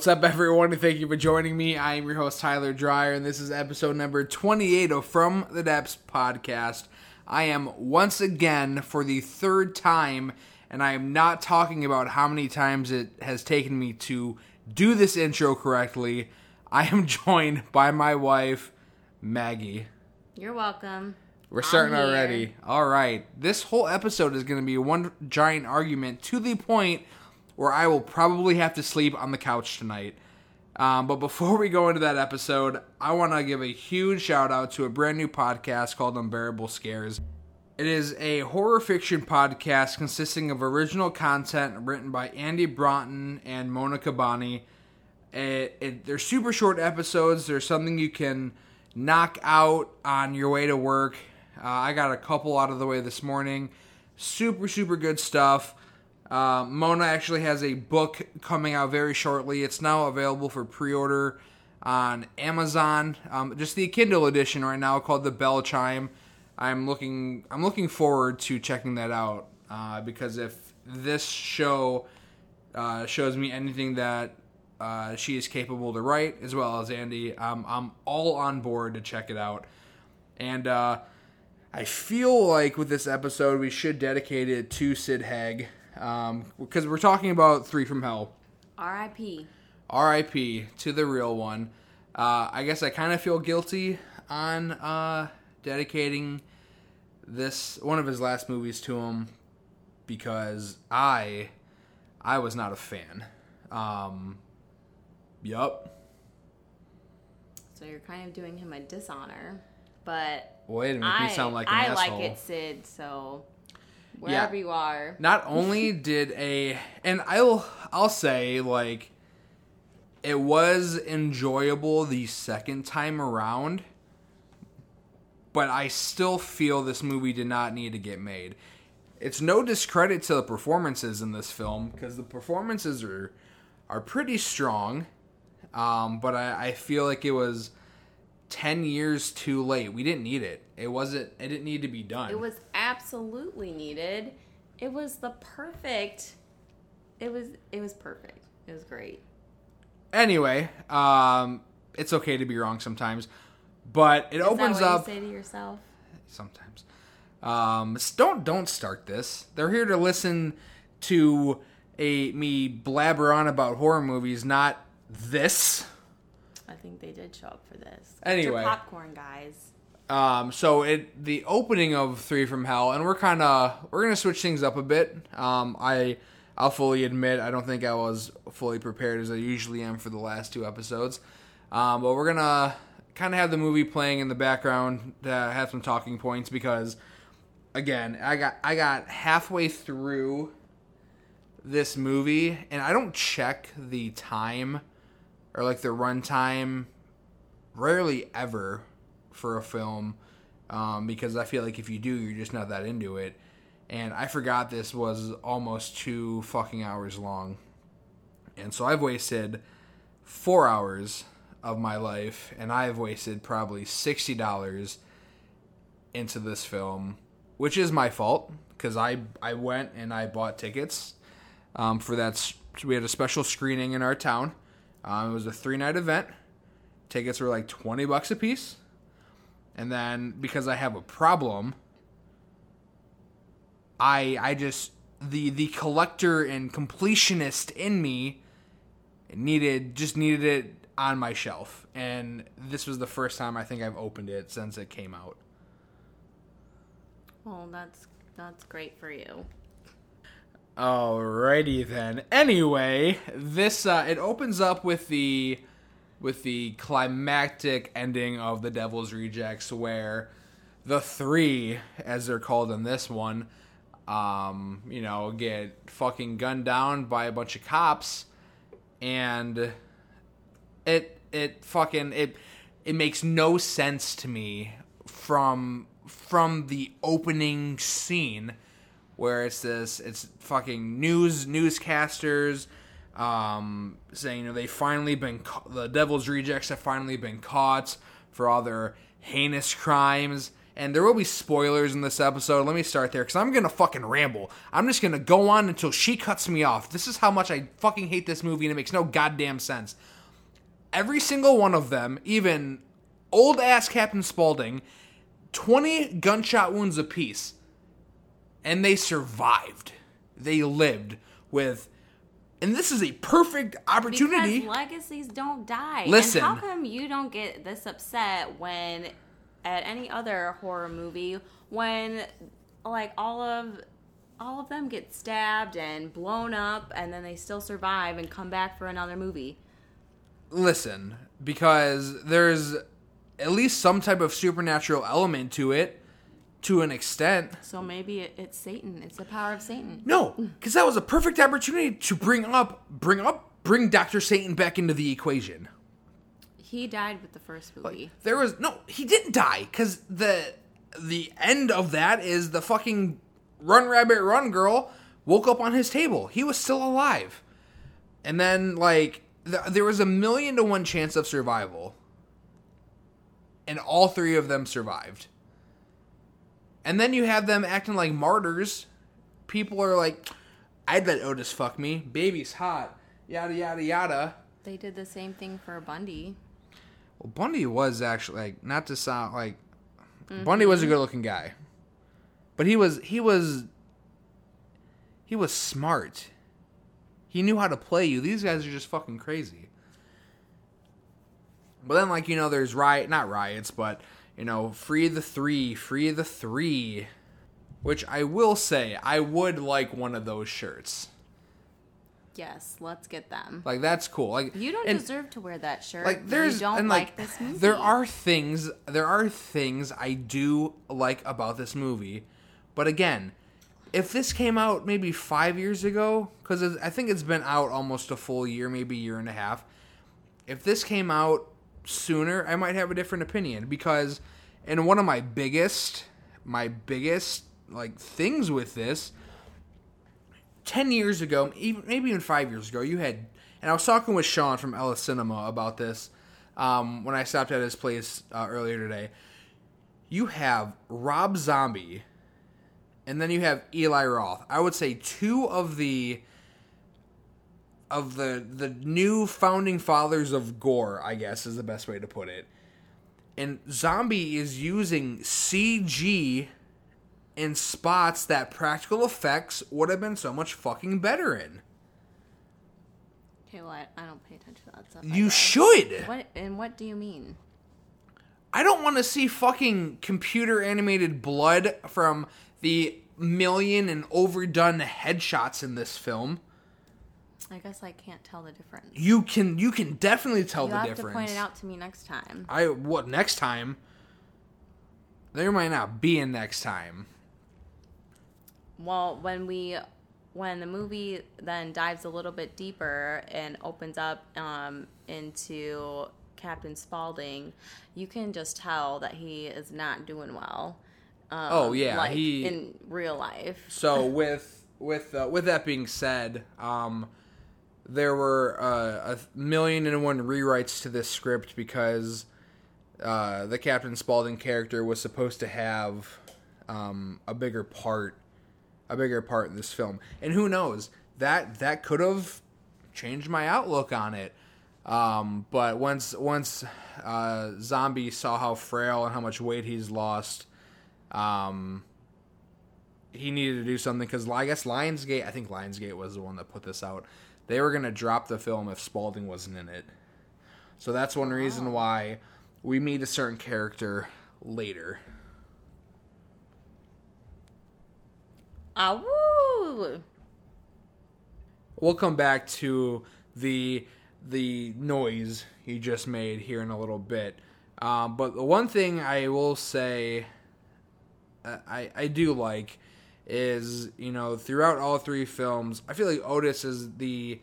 What's up, everyone? Thank you for joining me. I am your host, Tyler Dreyer, and this is episode number 28 of From the Depths Podcast. I am once again, for the third time, and I am not talking about how many times it has taken me to do this intro correctly. I am joined by my wife, Maggie. You're welcome. We're starting already. All right. This whole episode is going to be one giant argument to the point where I will probably have to sleep on the couch tonight. But before we go into that episode, I want to give a huge shout out to a brand new podcast called Unbearable Scares. It is a horror fiction podcast consisting of original content written by Andy Broughton and Mona Cabani. They're super short episodes. They're something you can knock out on your way to work. I got a couple out of the way this morning. Super, super good stuff. Mona actually has a book coming out very shortly. It's now available for pre-order on Amazon. Just the Kindle edition right now called The Bell Chime. I'm looking forward to checking that out because if this show shows me anything that she is capable to write, as well as Andy, I'm all on board to check it out. And I feel like with this episode, we should dedicate it to Sid Haig, because we're talking about Three from Hell. R.I.P. R.I.P. to the real one. I guess I kind of feel guilty on dedicating this, one of his last movies, to him, because I was not a fan. Yup. So you're kind of doing him a dishonor, but... Way to make me sound like an asshole. I like it, Sid, so... Wherever you are. Not only did and I'll say, like, it was enjoyable the second time around, but I still feel this movie did not need to get made. It's no discredit to the performances in this film, because the performances are pretty strong, but I feel like it was 10 years too late. We didn't need it. It didn't need to be done. It was absolutely needed. It was the perfect. It was perfect. It was great. Anyway, it's okay to be wrong sometimes, but it opens up. Is that what you say to yourself? Sometimes. Don't start this. They're here to listen to me blabber on about horror movies, not this. I think they did show up for this. Anyway. Popcorn, guys. So the opening of Three from Hell, and we're gonna switch things up a bit. I'll fully admit I don't think I was fully prepared as I usually am for the last two episodes. But we're gonna kind of have the movie playing in the background to have some talking points, because again, I got halfway through this movie and I don't check the time, or like the runtime, rarely ever, for a film, because I feel like if you do, you're just not that into it. And I forgot this was almost 2 fucking hours long. And so I've wasted 4 hours of my life, and I've wasted probably $60 into this film, which is my fault, because I went and I bought tickets for that. We had a special screening in our town. It was a 3-night event. Tickets were like $20 a piece. And then, because I have a problem, I just, the collector and completionist in me needed it on my shelf. And this was the first time I think I've opened it since it came out. Well, that's great for you. Alrighty then. Anyway, this it opens up with the climactic ending of The Devil's Rejects, where the three, as they're called in this one, get fucking gunned down by a bunch of cops, and it makes no sense to me from the opening scene, where it's fucking newscasters saying, they've finally been, the Devil's Rejects have finally been caught for all their heinous crimes, and there will be spoilers in this episode. Let me start there, because I'm going to fucking ramble. I'm just going to go on until she cuts me off. This is how much I fucking hate this movie, and it makes no goddamn sense. Every single one of them, even old-ass Captain Spaulding, 20 gunshot wounds apiece, and they survived. They lived with... And this is a perfect opportunity. Because legacies don't die. Listen. And how come you don't get this upset when, at any other horror movie, when, like, all of them get stabbed and blown up and then they still survive and come back for another movie? Listen, because there's at least some type of supernatural element to it. To an extent. So maybe it's Satan. It's the power of Satan. No, because that was a perfect opportunity to bring Dr. Satan back into the equation. He died with the first movie. Like, there was no, he didn't die, because the end of that is the fucking Run Rabbit Run girl woke up on his table. He was still alive, and then like there was a 1,000,000 to 1 chance of survival, and all three of them survived. And then you have them acting like martyrs. People are like, I'd let Otis fuck me. Baby's hot. Yada, yada, yada. They did the same thing for Bundy. Well, Bundy was actually, like, not to sound like... Mm-hmm. Bundy was a good-looking guy. But he was smart. He knew how to play you. These guys are just fucking crazy. But then, like, you know, there's not riots, but... You know, free the three. Which I will say, I would like one of those shirts. Yes, let's get them. Like, that's cool. Like, you don't deserve to wear that shirt. Like, there's, you don't and like this movie. There are things I do like about this movie. But again, if this came out maybe 5 years ago, because I think it's been out almost a full year, maybe a year and a half. If this came out sooner, I might have a different opinion, because in one of my biggest like things with this, 10 years ago, maybe even 5 years ago, you had, and I was talking with Sean from Ellis Cinema about this when I stopped at his place earlier today. You have Rob Zombie, and then you have Eli Roth. I would say two of the new founding fathers of gore, I guess is the best way to put it. And Zombie is using CG in spots that practical effects would have been so much fucking better in. Okay, well, I don't pay attention to that stuff. You should! What do you mean? I don't want to see fucking computer-animated blood from the million and overdone headshots in this film. I guess I can't tell the difference. You can definitely tell the difference. You'll have to point it out to me next time. What next time? There might not be a next time. Well, when the movie then dives a little bit deeper and opens up into Captain Spaulding, you can just tell that he is not doing well. Oh yeah, like he in real life. So with that being said, there were 1,000,001 rewrites to this script, because the Captain Spaulding character was supposed to have a bigger part in this film. And who knows, that could have changed my outlook on it. But once Zombie saw how frail and how much weight he's lost, he needed to do something, because I think Lionsgate was the one that put this out. They were going to drop the film if Spaulding wasn't in it. So that's one reason why we meet a certain character later. Awoo! We'll come back to the noise he just made here in a little bit. But the one thing I will say I do like is, you know, throughout all three films, I feel like Otis is the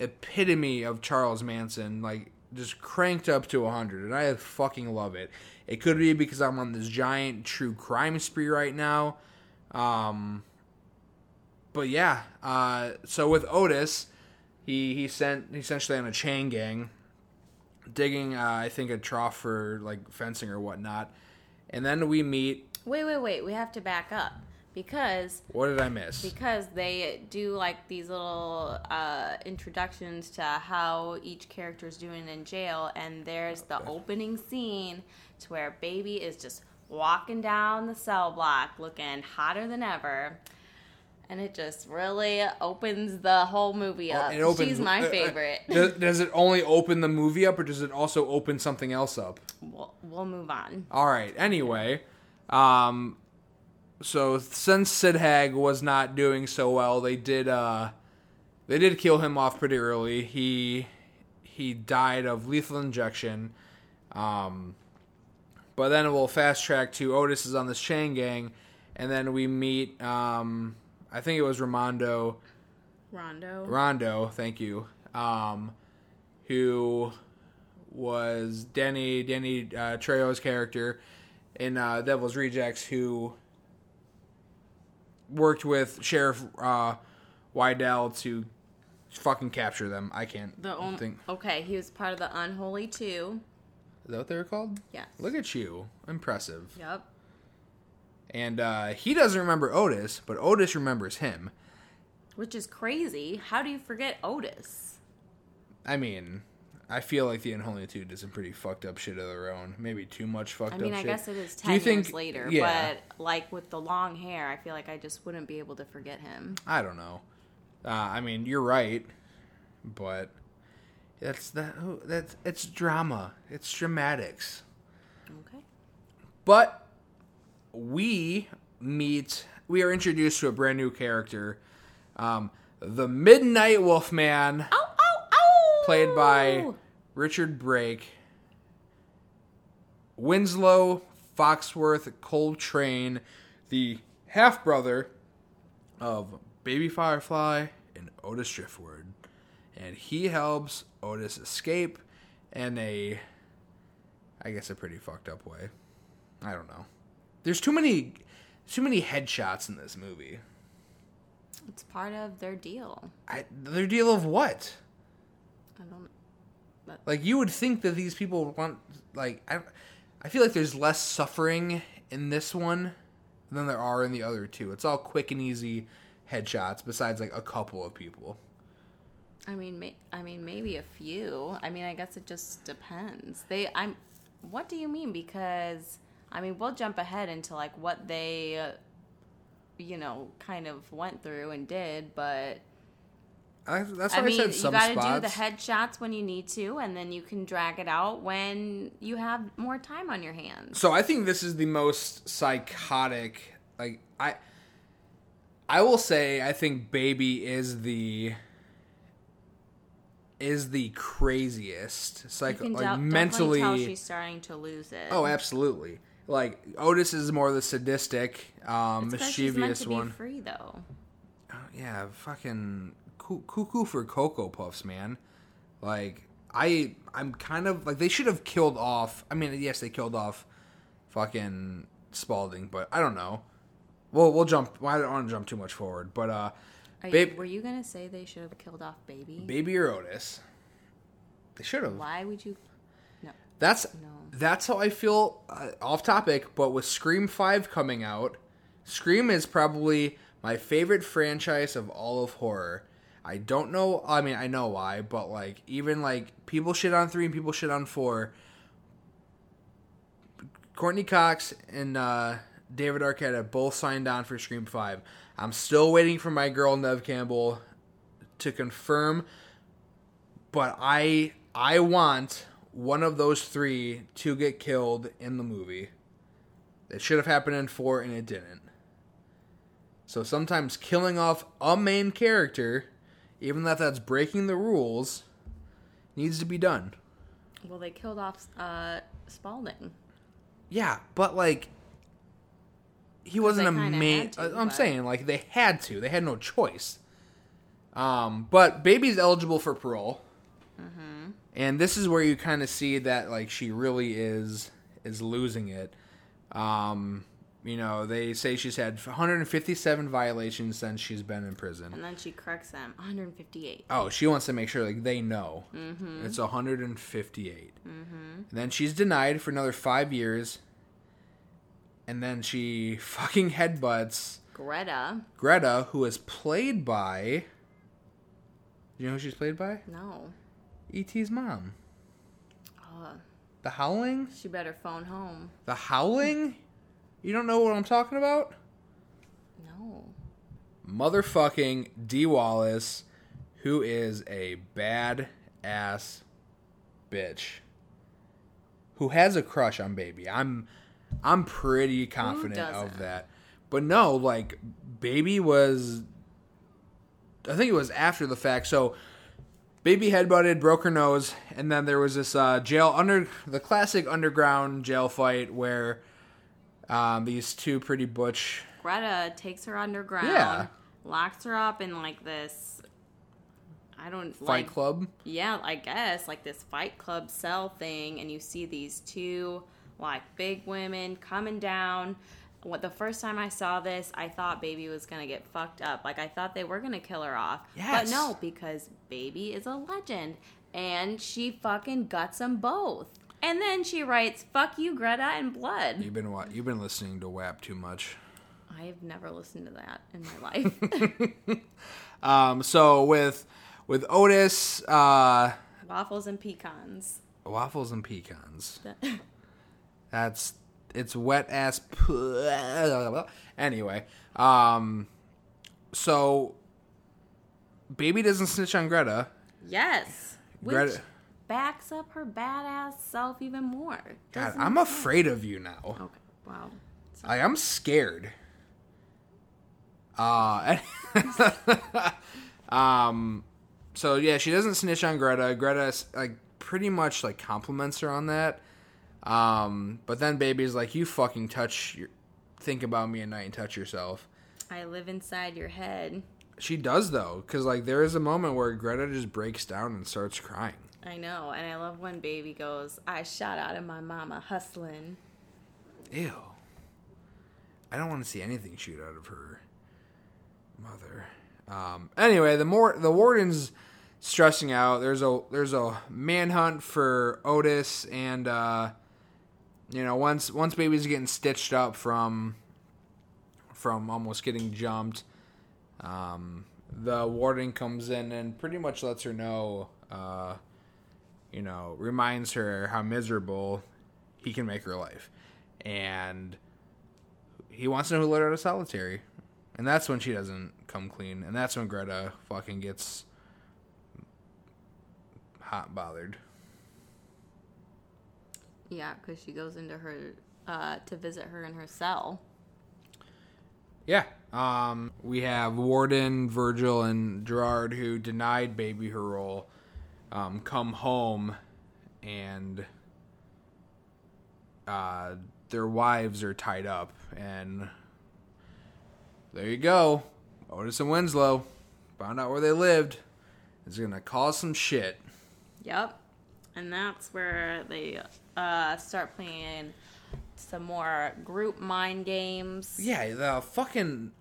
epitome of Charles Manson, like, just cranked up to 100, and I fucking love it. It could be because I'm on this giant true crime spree right now, but yeah, so with Otis, he's essentially on a chain gang, digging, I think, a trough for, like, fencing or whatnot, and then we meet... Wait. We have to back up. Because... What did I miss? Because they do, like, these little introductions to how each character's doing in jail, and there's the opening scene to where Baby is just walking down the cell block looking hotter than ever, and it just really opens the whole movie up. She's my favorite. Does it only open the movie up, or does it also open something else up? We'll move on. All right. Anyway, so since Sid Haig was not doing so well, they did kill him off pretty early. He died of lethal injection. But then we'll fast track to Otis is on this chain gang, and then we meet I think it was Rondo. Rondo, thank you. Who was Danny Trejo's character in Devil's Rejects, who worked with Sheriff Wydell to fucking capture them. I can't think. Okay, he was part of the Unholy Two. Is that what they were called? Yes. Look at you. Impressive. Yep. And he doesn't remember Otis, but Otis remembers him. Which is crazy. How do you forget Otis? I mean, I feel like the Unholy Two did some pretty fucked up shit of their own. Maybe too much fucked up shit. I mean, I guess it is 10 years later, yeah. But like with the long hair, I feel like I just wouldn't be able to forget him. I don't know. I mean, you're right, but it's drama. It's dramatics. Okay. But we are introduced to a brand new character, the Midnight Wolfman. Oh! Played by Richard Brake, Winslow Foxworth Coltrane, the half-brother of Baby Firefly and Otis Driftwood. And he helps Otis escape in I guess a pretty fucked up way. I don't know. There's too many headshots in this movie. It's part of their deal. Their deal of what? I don't... But. Like, you would think that these people want... Like, I feel like there's less suffering in this one than there are in the other two. It's all quick and easy headshots, besides, like, a couple of people. I mean, maybe a few. I mean, I guess it just depends. What do you mean? Because, I mean, we'll jump ahead into, like, what they, kind of went through and did, but... That's what I mean, I said, some you gotta spots. Do the headshots when you need to, and then you can drag it out when you have more time on your hands. So I think this is the most psychotic. Like I will say, I think Baby is the craziest. Mentally, tell she's starting to lose it. Oh, absolutely. Like Otis is more the sadistic, mischievous she's meant to one. Be free though. Oh, yeah, fucking. Cuckoo for Cocoa Puffs, man. Like, I'm kind of... Like, they should have killed off... I mean, yes, they killed off fucking Spaulding, but I don't know. We'll jump... Well, I don't want to jump too much forward, but... were you going to say they should have killed off Baby? Baby or Otis. They should have. Why would you... No. That's how I feel off topic, but with Scream 5 coming out, Scream is probably my favorite franchise of all of horror. I don't know, I mean, I know why, but, like, even, like, people shit on 3 and people shit on 4. Courtney Cox and David Arquette have both signed on for Scream 5. I'm still waiting for my girl, Neve Campbell, to confirm, but I want one of those 3 to get killed in the movie. It should have happened in 4, and it didn't. So sometimes killing off a main character... Even though that's breaking the rules, needs to be done. Well, they killed off Spaulding. Yeah, but, like, he wasn't a main... I'm saying, like, they had to. They had no choice. But Baby's eligible for parole. Mm-hmm. And this is where you kind of see that, like, she really is losing it. They say she's had 157 violations since she's been in prison. And then she corrects them. 158. Oh, she wants to make sure, like, they know. Mm-hmm. It's 158. Mm-hmm. And then she's denied for another 5 years. And then she fucking headbutts Greta, who is played by... Do you know who she's played by? No. E.T.'s mom. The Howling? She better phone home. The Howling? You don't know what I'm talking about? No. Motherfucking Dee Wallace, who is a badass bitch. Who has a crush on Baby. I'm pretty confident of that. But no, like, Baby was... I think it was after the fact, so... Baby headbutted, broke her nose, and then there was this the classic underground jail fight where these two pretty butch... Greta takes her underground, locks her up in like this... Fight club? Yeah, I guess, like this fight club cell thing, and you see these two like big women coming down. The first time I saw this, I thought Baby was going to get fucked up. Like, I thought they were going to kill her off. Yes. But no, because Baby is a legend. And she fucking guts them both. And then she writes, fuck you, Greta, and blood. You've been listening to WAP too much. I have never listened to that in my life. So with Otis... waffles and pecans. Waffles and pecans. That's... It's wet ass. Anyway, so Baby doesn't snitch on Greta. Yes, which backs up her badass self even more. God, I'm afraid of you now. Okay, wow. I am scared. So yeah, she doesn't snitch on Greta. Greta like pretty much like compliments her on that. But then Baby's like, you fucking think about me at night and touch yourself. I live inside your head. She does, though, because, like, there is a moment where Greta just breaks down and starts crying. I know, and I love when Baby goes, I shot out of my mama hustling. Ew. I don't want to see anything shoot out of her mother. Anyway, the warden's stressing out. There's a manhunt for Otis and, you know, once Baby's getting stitched up from almost getting jumped, the warden comes in and pretty much lets her know, you know, reminds her how miserable he can make her life. And he wants to know who let her out of solitary. And that's when she doesn't come clean. And that's when Greta fucking gets hot bothered. Yeah, because she goes into her to visit her in her cell. Yeah. We have Warden, Virgil, and Gerard, who denied Baby her role, come home, and their wives are tied up. And there you go. Otis and Winslow found out where they lived. It's going to cause some shit. Yep. And that's where they... start playing some more group mind games. Yeah, a fucking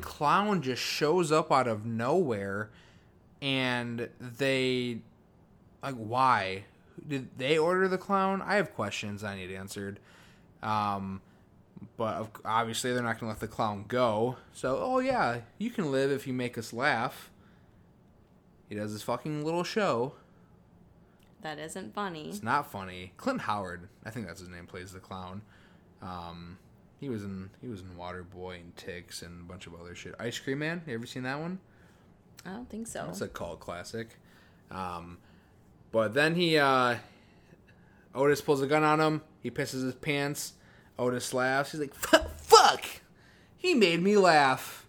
clown just shows up out of nowhere, and they like, why did they order the clown? I have questions I need answered. But obviously they're not gonna let the clown go. So, oh yeah, you can live if you make us laugh. He does his fucking little show. That isn't funny. It's not funny. Clint Howard, I think that's his name, plays the clown. He was in Waterboy and Ticks and a bunch of other shit. Ice Cream Man, you ever seen that one? I don't think so. That's a cult classic. But then Otis pulls a gun on him. He pisses his pants. Otis laughs. He's like, fuck! He made me laugh.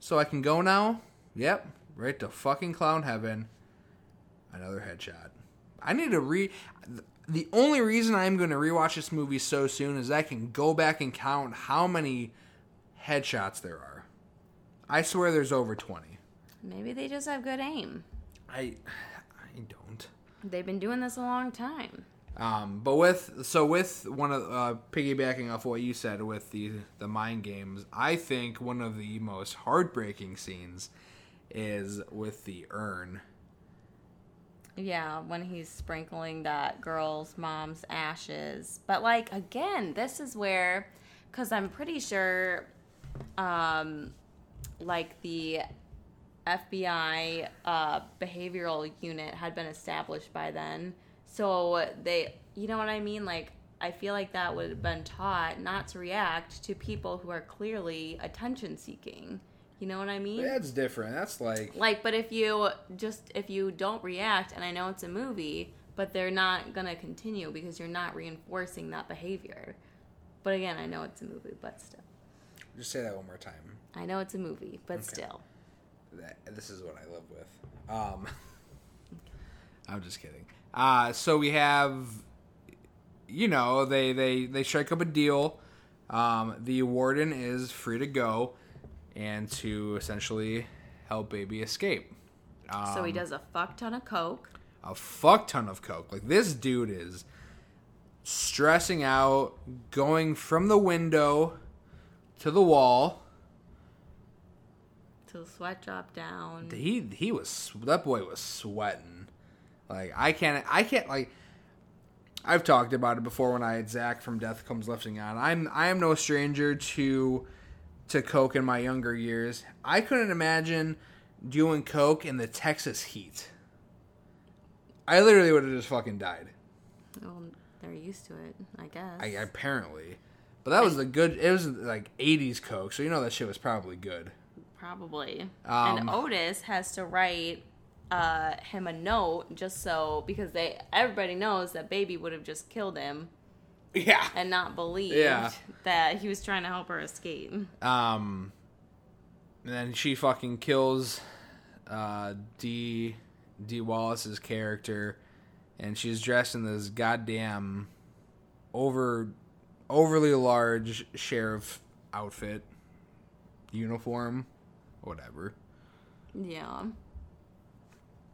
So I can go now? Yep. Right to fucking clown heaven. Another headshot. I need to The only reason I'm going to rewatch this movie so soon is I can go back and count how many headshots there are. I swear there's over 20. Maybe they just have good aim. I don't. They've been doing this a long time. But with one of piggybacking off what you said with the mind games, I think one of the most heartbreaking scenes is with the urn. Yeah, when he's sprinkling that girl's mom's ashes. But, like, again, this is where, because I'm pretty sure, like, the FBI behavioral unit had been established by then. So they, you know what I mean? Like, I feel like that would have been taught not to react to people who are clearly attention-seeking. You know what I mean? But that's different. That's like... Like, but if you don't react, and I know it's a movie, but they're not going to continue because you're not reinforcing that behavior. But again, I know it's a movie, but still. Just say that one more time. I know it's a movie, but still. This is what I live with. I'm just kidding. So we have... You know, they strike up a deal. The warden is free to go and to essentially help Baby escape. So he does a fuck ton of coke. A fuck ton of coke. Like, this dude is stressing out, going from the window to the wall. Till the sweat dropped down. He was... That boy was sweating. Like, I can't, like... I've talked about it before when I had Zach from Death Comes Lifting on. I am no stranger to coke in my younger years. I couldn't imagine doing coke in the Texas heat. I literally would have just fucking died. Well, they're used to it, I guess. Apparently. But that was the good... It was like 80s coke, so you know that shit was probably good. Probably. And Otis has to write... him a note just so, because everybody knows that Baby would have just killed him, yeah, and not believed that he was trying to help her escape. And then she fucking kills D. Wallace's character, and she's dressed in this goddamn overly large sheriff outfit, uniform, whatever. Yeah.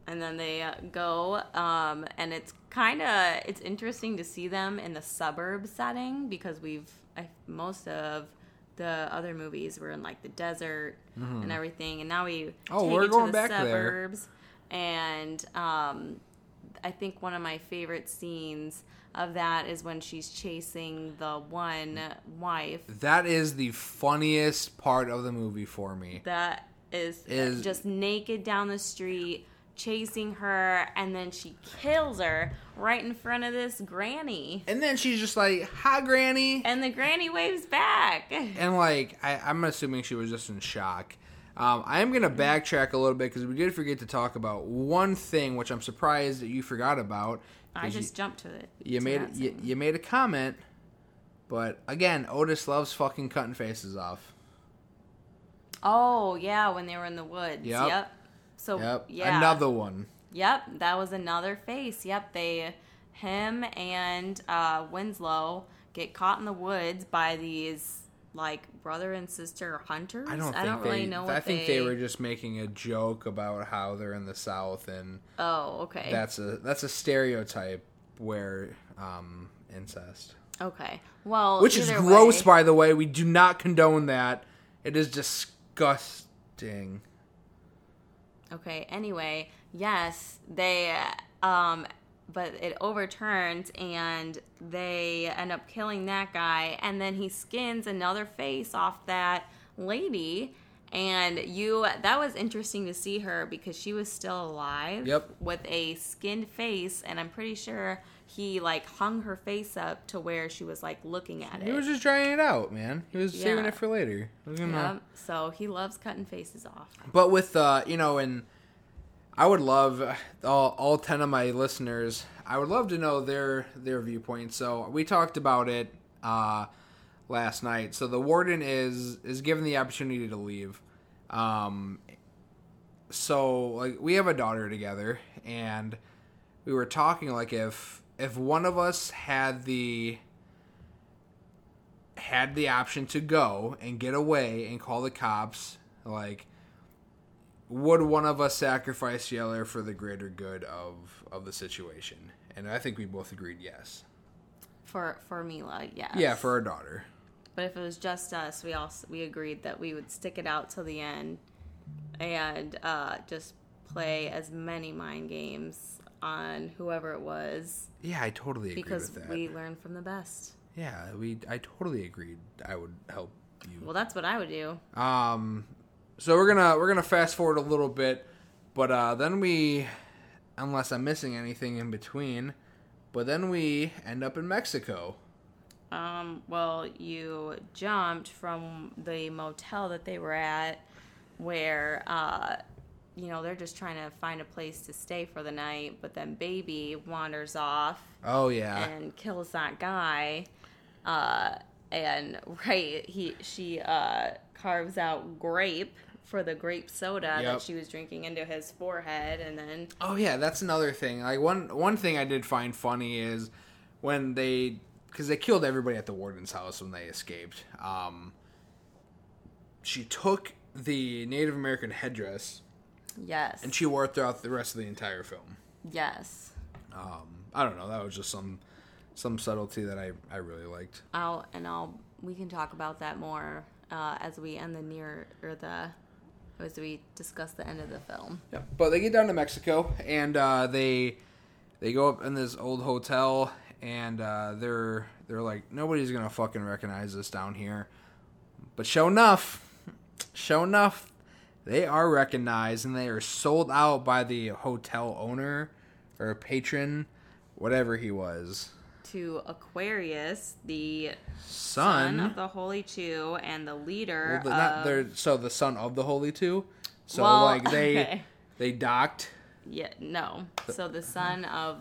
And then they go, and it's interesting to see them in the suburb setting, because most of the other movies were in, like, the desert and everything, and now we're going to the back suburbs there. And I think one of my favorite scenes of that is when she's chasing the one wife. That is the funniest part of the movie for me. That is just naked down the street, chasing her, and then she kills her right in front of this granny. And then she's just like, "Hi, Granny." And the granny waves back. And, like, I'm assuming she was just in shock. I'm going to backtrack a little bit, because we did forget to talk about one thing, which I'm surprised that you forgot about. I just jumped to it. You made a comment, but, again, Otis loves fucking cutting faces off. Oh, yeah, when they were in the woods. Yep. So, yep. Yeah. Another one. Yep. That was another face. Yep. Him and Winslow get caught in the woods by these, like, brother and sister hunters. I think they were just making a joke about how they're in the South, and... Oh, okay. That's a stereotype where incest. Okay. Well, which is gross, by the way. We do not condone that. It is disgusting. Okay, anyway, yes, they, but it overturns, and they end up killing that guy, and then he skins another face off that lady, and that was interesting to see her, because she was still alive. Yep. With a skinned face, and I'm pretty sure he, like, hung her face up to where she was, like, looking at it. He was just trying it out, man. He was saving it for later. So he loves cutting faces off. But with, and I would love, all 10 of my listeners, I would love to know their viewpoint. So we talked about it last night. So the warden is given the opportunity to leave. So, like, we have a daughter together, and we were talking, like, if one of us had the option to go and get away and call the cops, like, would one of us sacrifice the other for the greater good of the situation? And I think we both agreed yes. For Mila, yes. Yeah, for our daughter. But if it was just us, we agreed that we would stick it out till the end and just play as many mind games on whoever it was. Yeah, I totally agree with that. Because we learn from the best. Yeah, I totally agreed. I would help you. Well, that's what I would do. So we're gonna fast forward a little bit, but then we, unless I'm missing anything in between, but then we end up in Mexico. Well, you jumped from the motel that they were at, where they're just trying to find a place to stay for the night, but then Baby wanders off. Oh yeah, and kills that guy. She carves out grape for the grape soda that she was drinking into his forehead, and then oh yeah, that's another thing. Like one thing I did find funny is when they killed everybody at the warden's house when they escaped. She took the Native American headdress. Yes. And she wore it throughout the rest of the entire film. Yes. I don't know. That was just some subtlety that I really liked. We can talk about that more as we discuss the end of the film. Yeah. But they get down to Mexico and they go up in this old hotel and they're like, nobody's gonna fucking recognize us down here. But sure enough. They are recognized, and they are sold out by the hotel owner or patron, whatever he was. To Aquarius, the son of the Holy Two and the leader the son of the Holy Two? So, well, like, they docked? Yeah, no. So, the son of...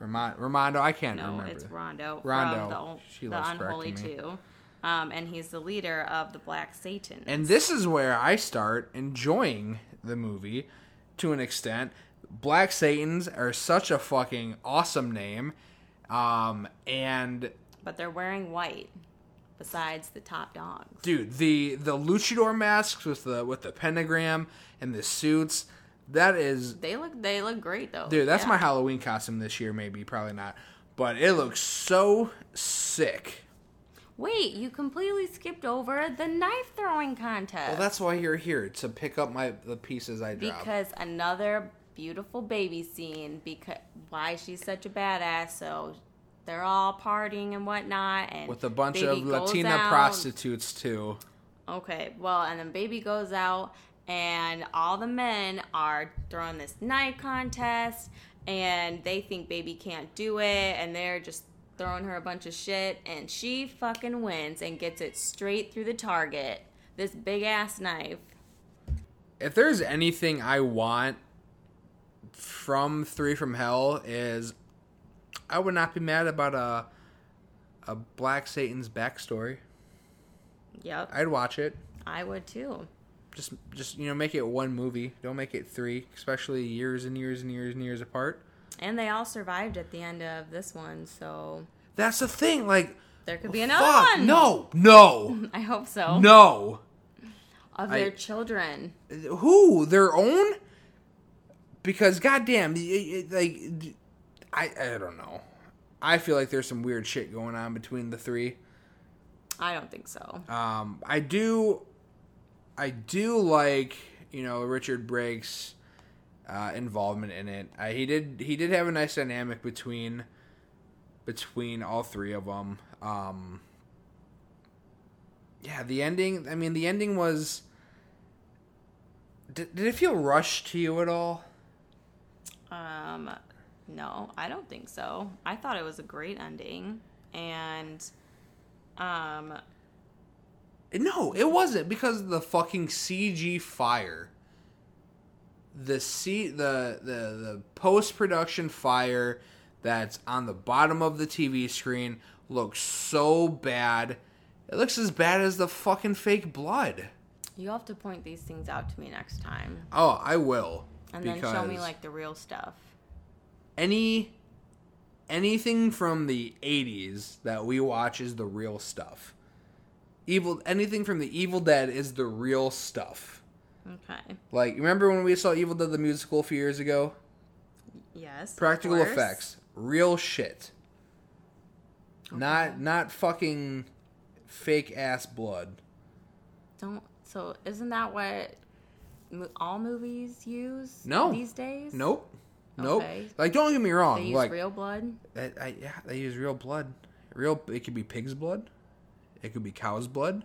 Romondo? I can't remember. No, it's Rondo. Rondo. The Unholy Two. And he's the leader of the Black Satans. And this is where I start enjoying the movie to an extent. Black Satans are such a fucking awesome name. But they're wearing white besides the top dogs. Dude, the luchador masks with the pentagram and the suits, that is... They look great, though. Dude, that's my Halloween costume this year, maybe. Probably not. But it looks so sick. Wait, you completely skipped over the knife-throwing contest. Well, that's why you're here, to pick up the pieces I dropped. Because another beautiful baby scene, because why she's such a badass, so they're all partying and whatnot. And with a bunch of Latina prostitutes, too. Okay, well, and then Baby goes out, and all the men are throwing this knife contest, and they think Baby can't do it, and they're just... throwing her a bunch of shit, and she fucking wins and gets it straight through the target. This big-ass knife. If there's anything I want from Three from Hell is I would not be mad about a Black Satan's backstory. Yep. I'd watch it. I would, too. Just make it one movie. Don't make it three, especially years and years and years and years apart. And they all survived at the end of this one, so... That's the thing, like... There could be another one! No! I hope so. No! Of their children. Who? Their own? Because, goddamn, like... I don't know. I feel like there's some weird shit going on between the three. I don't think so. I do like, Richard Brake's... involvement in it. He did have a nice dynamic between all three of them. The ending was... Did it feel rushed to you at all? No, I don't think so. I thought it was a great ending, and no, it wasn't, because of the fucking CG fire. The post-production fire that's on the bottom of the TV screen looks so bad. It looks as bad as the fucking fake blood. You'll have to point these things out to me next time. Oh, I will. And then show me, like, the real stuff. Anything from the 80s that we watch is the real stuff. Anything from the Evil Dead is the real stuff. Okay. Like, remember when we saw Evil Dead the Musical a few years ago? Yes. Practical effects. Real shit. Okay. Not fucking fake ass blood. So isn't that what all movies use these days? Nope. Nope. Okay. Like, don't get me wrong. They use real blood? They use real blood. It could be pig's blood. It could be cow's blood.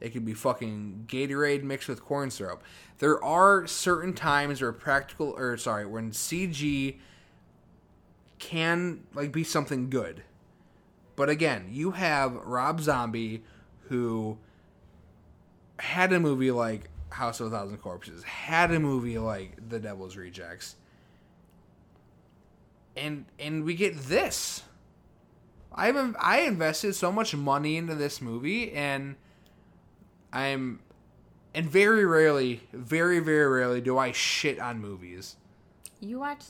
It could be fucking Gatorade mixed with corn syrup. There are certain times where when CG can be something good. But again, you have Rob Zombie, who had a movie like House of a Thousand Corpses, had a movie like The Devil's Rejects. And we get this. I invested so much money into this movie, and very rarely, very, very rarely do I shit on movies. You watch,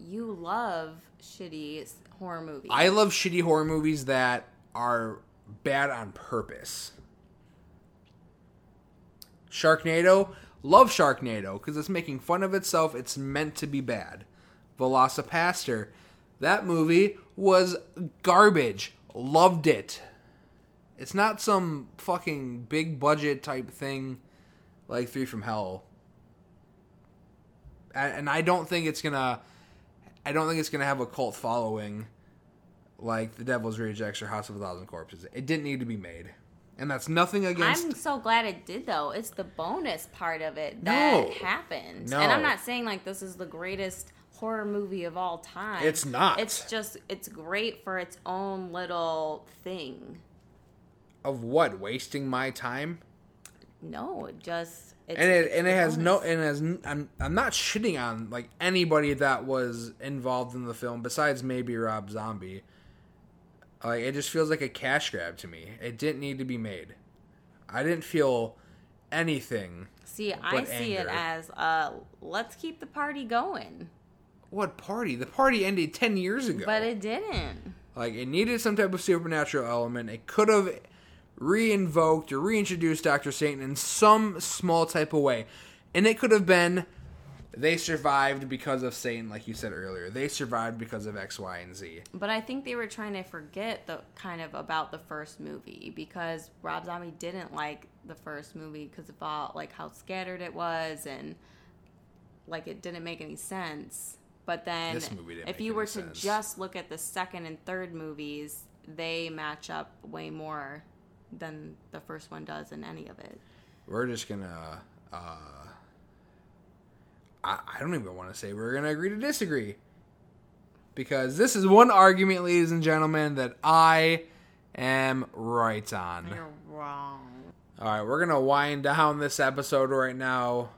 you love shitty horror movies. I love shitty horror movies that are bad on purpose. Sharknado, love Sharknado, because it's making fun of itself. It's meant to be bad. Velocipaster, that movie was garbage. Loved it. It's not some fucking big budget type thing like Three from Hell. And I don't think it's gonna have a cult following like The Devil's Rejects or House of a Thousand Corpses. It didn't need to be made. And that's nothing against... I'm so glad it did, though. It's the bonus part of it that happened. No. And I'm not saying, this is the greatest horror movie of all time. It's not. It's just, it's great for its own little thing. Of what? Wasting my time? No, it just... I'm not shitting on anybody that was involved in the film besides maybe Rob Zombie. It just feels like a cash grab to me. It didn't need to be made. I didn't feel anything. See, I see anger. It as let's keep the party going. What party? The party ended 10 years ago. But it didn't. It needed some type of supernatural element. It could have reinvoked or reintroduced Dr. Satan in some small type of way. And it could have been they survived because of Satan, like you said earlier. They survived because of X, Y, and Z. But I think they were trying to forget about the first movie, because Rob Zombie didn't like the first movie because of how scattered it was and it didn't make any sense. But then if you were to just look at the second and third movies, they match up way more than the first one does in any of it. We're just going to... I don't even want to say we're going to agree to disagree. Because this is one argument, ladies and gentlemen, that I am right on. You're wrong. All right, we're going to wind down this episode right now.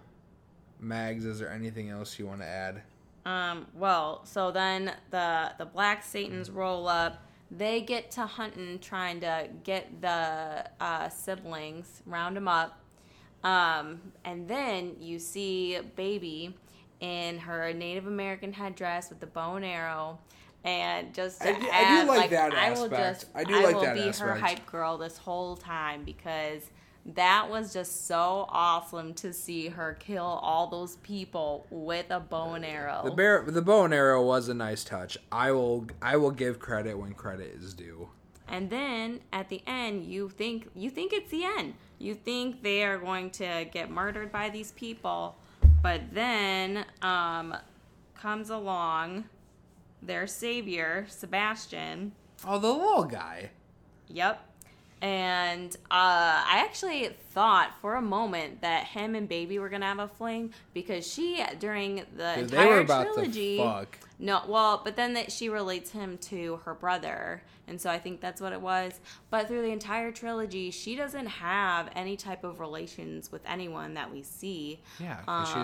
Mags, is there anything else you want to add? So then the Black Satans roll up. They get to hunting, trying to get the siblings, round them up. And then you see Baby in her Native American headdress with the bow and arrow, and just that aspect. I will be her hype girl this whole time, because that was just so awesome to see her kill all those people with a bow and arrow. The bow and arrow was a nice touch. I will give credit when credit is due. And then at the end, you think it's the end. You think they are going to get murdered by these people, but then comes along their savior, Sebastian. Oh, the little guy. Yep. And I actually thought for a moment that him and Baby were going to have a fling, because she, during the entire they were about trilogy... To fuck. No, well, but then she relates him to her brother, and so I think that's what it was. But through the entire trilogy, she doesn't have any type of relations with anyone that we see. Yeah,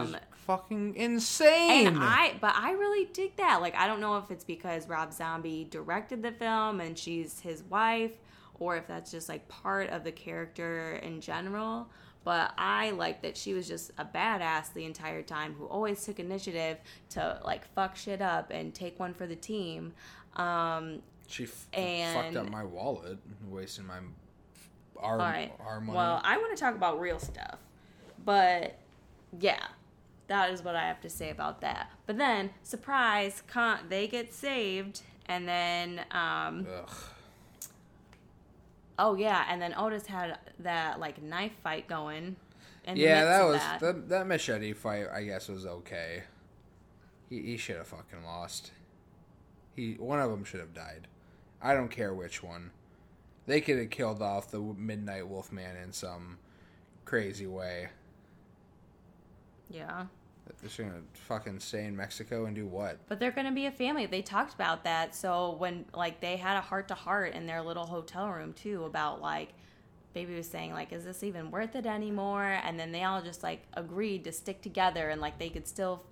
she's fucking insane. And I really dig that. I don't know if it's because Rob Zombie directed the film and she's his wife, or if that's just part of the character in general. But I like that she was just a badass the entire time, who always took initiative to fuck shit up and take one for the team. She fucked up my wallet, wasting my our money. Well, I want to talk about real stuff, but yeah, that is what I have to say about that. But then, surprise, they get saved, and then. Oh, yeah, and then Otis had that, knife fight going. Yeah, that machete fight, I guess, was okay. He should have fucking lost. One of them should have died. I don't care which one. They could have killed off the Midnight Wolfman in some crazy way. Yeah. They're just going to fucking stay in Mexico and do what? But they're going to be a family. They talked about that. So when, like, they had a heart-to-heart in their little hotel room, too, about, like, Baby was saying, like, is this even worth it anymore? And then they all just, like, agreed to stick together and, like, they could still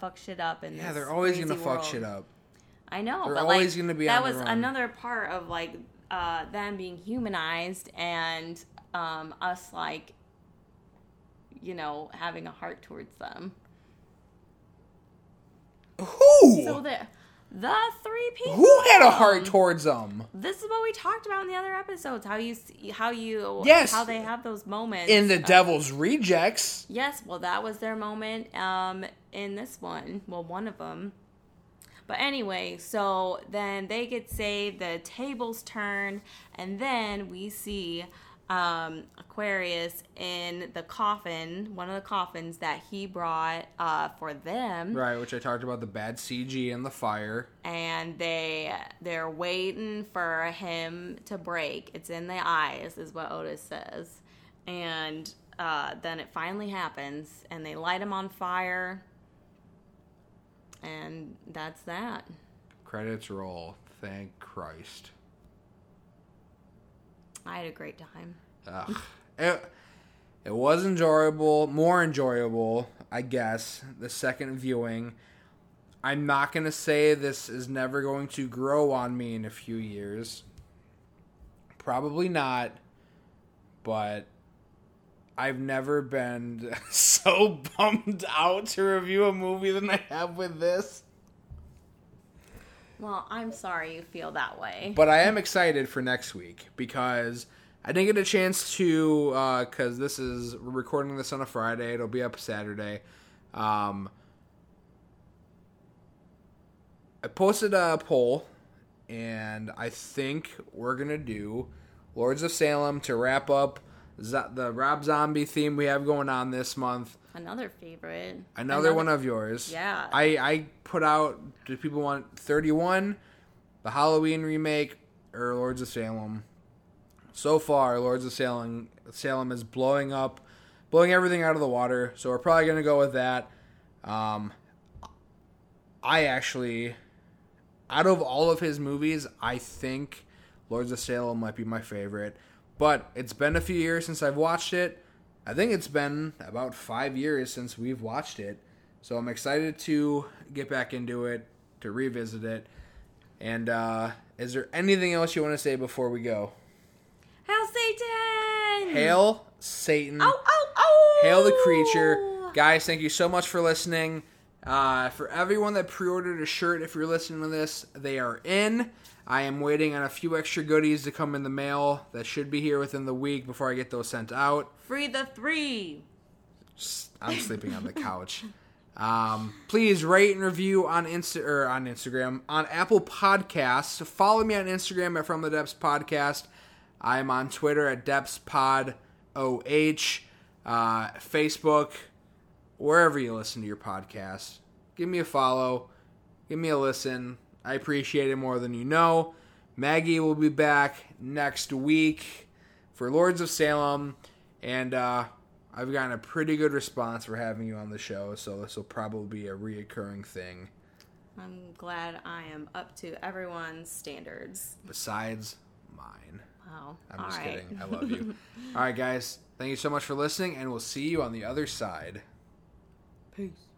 fuck shit up in this crazy world. Yeah, they're always going to fuck shit up. I know. They're always going to be on their own. That was another part of, like, them being humanized and us, like, you know, having a heart towards them. Who? So the three people. Who had a heart towards them? This is what we talked about in the other episodes. How they have those moments in the Devil's Rejects. Yes, well, that was their moment. In this one, well, one of them. But anyway, so then they get saved. The tables turn, and then we see Aquarius in the coffin, one of the coffins that he brought for them. Right, which I talked about, the bad CG and the fire. And they're waiting for him to break. It's in the eyes, is what Otis says. And then it finally happens, and they light him on fire. And that's that. Credits roll. Thank Christ. I had a great time. Ugh. It was enjoyable. More enjoyable, I guess, the second viewing. I'm not going to say this is never going to grow on me in a few years. Probably not. But I've never been so bummed out to review a movie than I have with this. Well, I'm sorry you feel that way. But I am excited for next week because I didn't get a chance to, because we're recording this on a Friday. It'll be up Saturday. I posted a poll, and I think we're going to do Lords of Salem to wrap up the Rob Zombie theme we have going on this month. Another favorite. Another one of yours. Yeah. I put out, do people want 31, the Halloween remake, or Lords of Salem? So far, Lords of Salem is blowing everything out of the water, so we're probably going to go with that. I actually, out of all of his movies, I think Lords of Salem might be my favorite. But it's been a few years since I've watched it. I think it's been about 5 years since we've watched it. So I'm excited to get back into it, to revisit it. And is there anything else you want to say before we go? Hail Satan! Hail Satan. Ow, ow, ow! Hail the creature. Guys, thank you so much for listening. For everyone that pre-ordered a shirt, if you're listening to this, they are in. I am waiting on a few extra goodies to come in the mail that should be here within the week before I get those sent out. Free the three. I'm sleeping on the couch. Please rate and review on Instagram, on Apple Podcasts. Follow me on Instagram at From the Depths Podcast. I'm on Twitter at DepthsPodOH, Facebook, wherever you listen to your podcast. Give me a follow. Give me a listen. I appreciate it more than you know. Maggie will be back next week for Lords of Salem. And I've gotten a pretty good response for having you on the show. So this will probably be a reoccurring thing. I'm glad I am up to everyone's standards. Besides mine. Wow. I'm just kidding. I love you. All right, guys. Thank you so much for listening. And we'll see you on the other side. Peace.